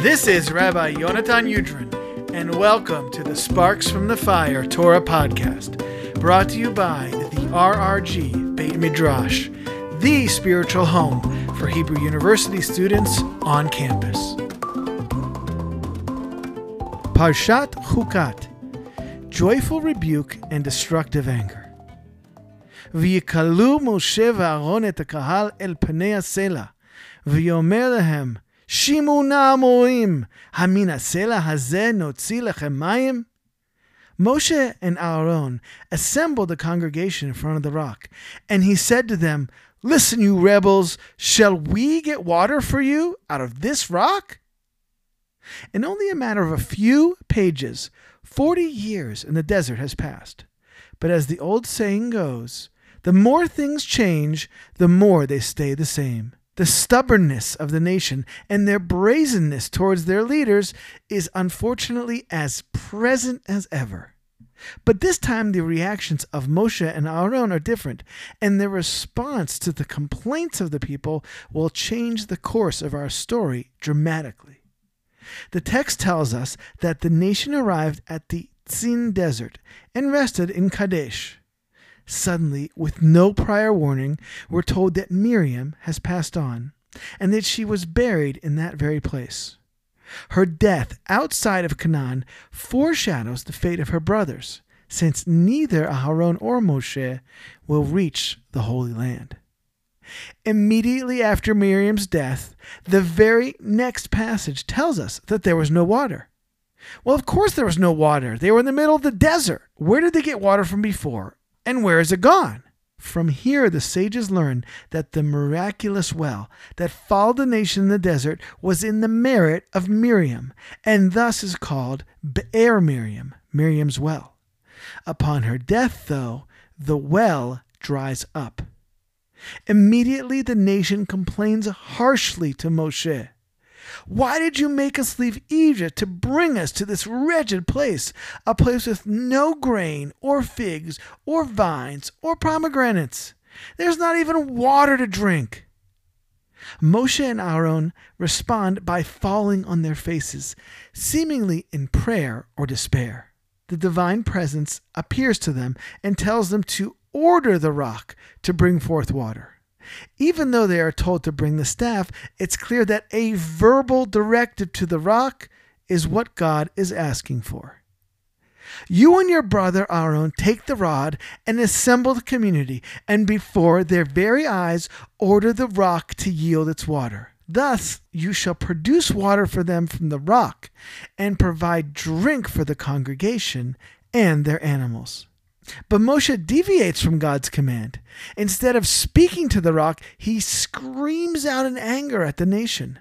This is Rabbi Yonatan Yudrin, and welcome to the Sparks from the Fire Torah Podcast, brought to you by the RRG Beit Midrash, the spiritual home for Hebrew University students on campus. Parshat Chukat, joyful rebuke and destructive anger. ויקלו משה ואהרון את הקהל אל פני הסלע, ויאמר להם, שימו נא המורים, המן הסלע הזה נוציא לכם מים? Moshe and Aharon assembled the congregation in front of the rock, and he said to them, Listen, you rebels, shall we get water for you out of this rock? In only a matter of a few pages, 40 years in the desert has passed. But as the old saying goes, the more things change, the more they stay the same. The stubbornness of the nation and their brazenness towards their leaders is unfortunately as present as ever. But this time the reactions of Moshe and Aharon are different, and their response to the complaints of the people will change the course of our story dramatically. The text tells us that the nation arrived at the Tzin Desert and rested in Kadesh. Suddenly, with no prior warning, we're told that Miriam has passed on and that she was buried in that very place. Her death outside of Canaan foreshadows the fate of her brothers, since neither Aharon or Moshe will reach the Holy Land. Immediately after Miriam's death, the very next passage tells us that there was no water. Well, of course there was no water. They were in the middle of the desert. Where did they get water from before? And where is it gone? From here, the sages learn that the miraculous well that followed the nation in the desert was in the merit of Miriam, and thus is called Be'er Miriam, Miriam's well. Upon her death, though, the well dries up. Immediately, the nation complains harshly to Moshe. Why did you make us leave Egypt to bring us to this wretched place, a place with no grain or figs or vines or pomegranates? There's not even water to drink. Moshe and Aharon respond by falling on their faces, seemingly in prayer or despair. The divine presence appears to them and tells them to order the rock to bring forth water. Even though they are told to bring the staff, it's clear that a verbal directive to the rock is what God is asking for. You and your brother Aharon take the rod and assemble the community, and before their very eyes order the rock to yield its water. Thus you shall produce water for them from the rock and provide drink for the congregation and their animals. But Moshe deviates from God's command. Instead of speaking to the rock, he screams out in anger at the nation.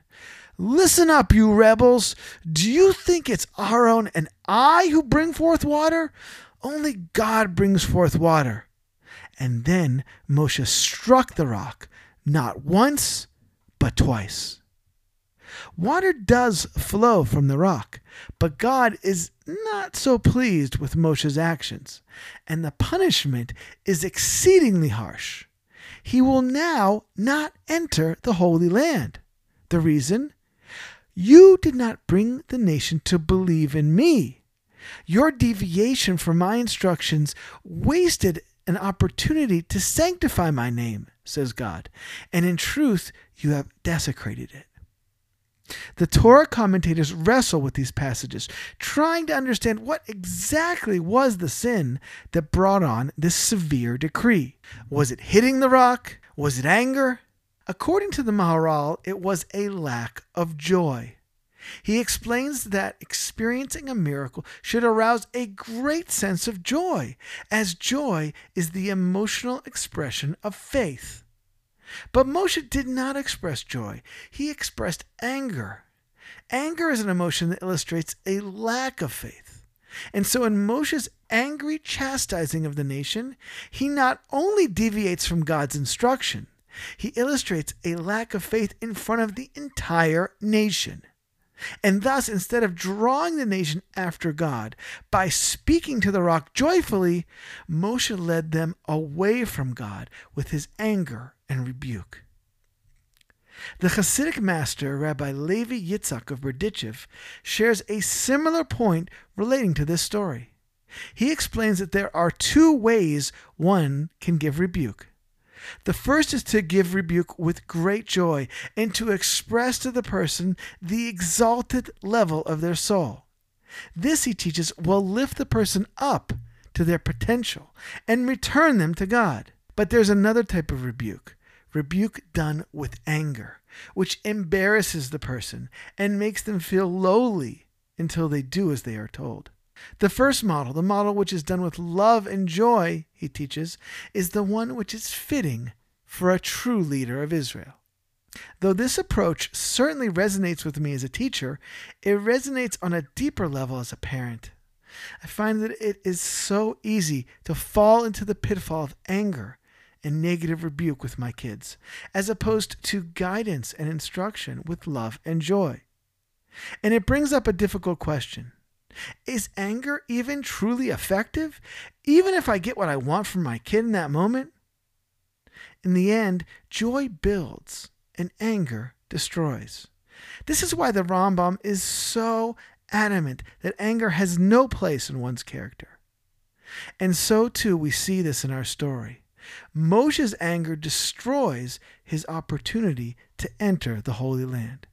Listen up, you rebels. Do you think it's Aharon and I who bring forth water? Only God brings forth water. And then Moshe struck the rock, not once, but twice. Water does flow from the rock, but God is not so pleased with Moshe's actions, and the punishment is exceedingly harsh. He will now not enter the Holy Land. The reason? You did not bring the nation to believe in me. Your deviation from my instructions wasted an opportunity to sanctify my name, says God, and in truth you have desecrated it. The Torah commentators wrestle with these passages, trying to understand what exactly was the sin that brought on this severe decree. Was it hitting the rock? Was it anger? According to the Maharal, it was a lack of joy. He explains that experiencing a miracle should arouse a great sense of joy, as joy is the emotional expression of faith. But Moshe did not express joy. He expressed anger. Anger is an emotion that illustrates a lack of faith. And so in Moshe's angry chastising of the nation, he not only deviates from God's instruction, he illustrates a lack of faith in front of the entire nation. And thus, instead of drawing the nation after God by speaking to the rock joyfully, Moshe led them away from God with his anger and rebuke. The Hasidic master, Rabbi Levi Yitzhak of Berditchev, shares a similar point relating to this story. He explains that there are two ways one can give rebuke. The first is to give rebuke with great joy and to express to the person the exalted level of their soul. This, he teaches, will lift the person up to their potential and return them to God. But there's another type of rebuke done with anger, which embarrasses the person and makes them feel lowly until they do as they are told. The first model, the model which is done with love and joy, he teaches, is the one which is fitting for a true leader of Israel. Though this approach certainly resonates with me as a teacher, it resonates on a deeper level as a parent. I find that it is so easy to fall into the pitfall of anger and negative rebuke with my kids, as opposed to guidance and instruction with love and joy. And it brings up a difficult question. Is anger even truly effective, even if I get what I want from my kid in that moment? In the end, joy builds and anger destroys. This is why the Rambam is so adamant that anger has no place in one's character. And so too we see this in our story. Moshe's anger destroys his opportunity to enter the Holy Land.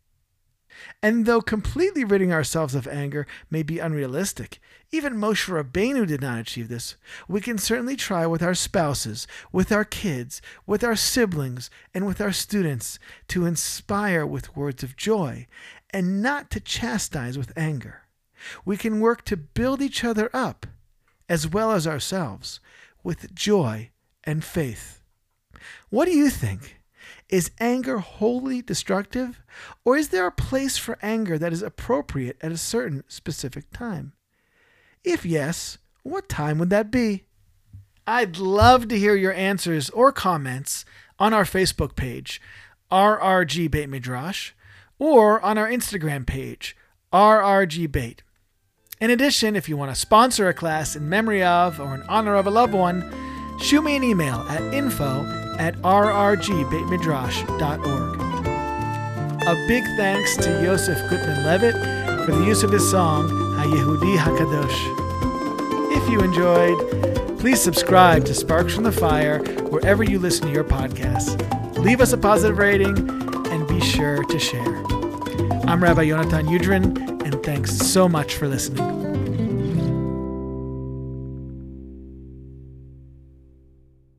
And though completely ridding ourselves of anger may be unrealistic, even Moshe Rabbeinu did not achieve this, we can certainly try with our spouses, with our kids, with our siblings, and with our students to inspire with words of joy and not to chastise with anger. We can work to build each other up, as well as ourselves, with joy and faith. What do you think? Is anger wholly destructive, or is there a place for anger that is appropriate at a certain specific time? If yes, what time would that be? I'd love to hear your answers or comments on our Facebook page, RRG Beit Midrash, or on our Instagram page, RRG Beit. In addition, if you want to sponsor a class in memory of or in honor of a loved one, shoot me an email at info@rrgbeitmidrash.org. A big thanks to Yosef Gutman Levit for the use of his song, Ha Yehudi HaKadosh. If you enjoyed, please subscribe to Sparks from the Fire wherever you listen to your podcasts. Leave us a positive rating and be sure to share. I'm Rabbi Yonatan Yudrin, and thanks so much for listening.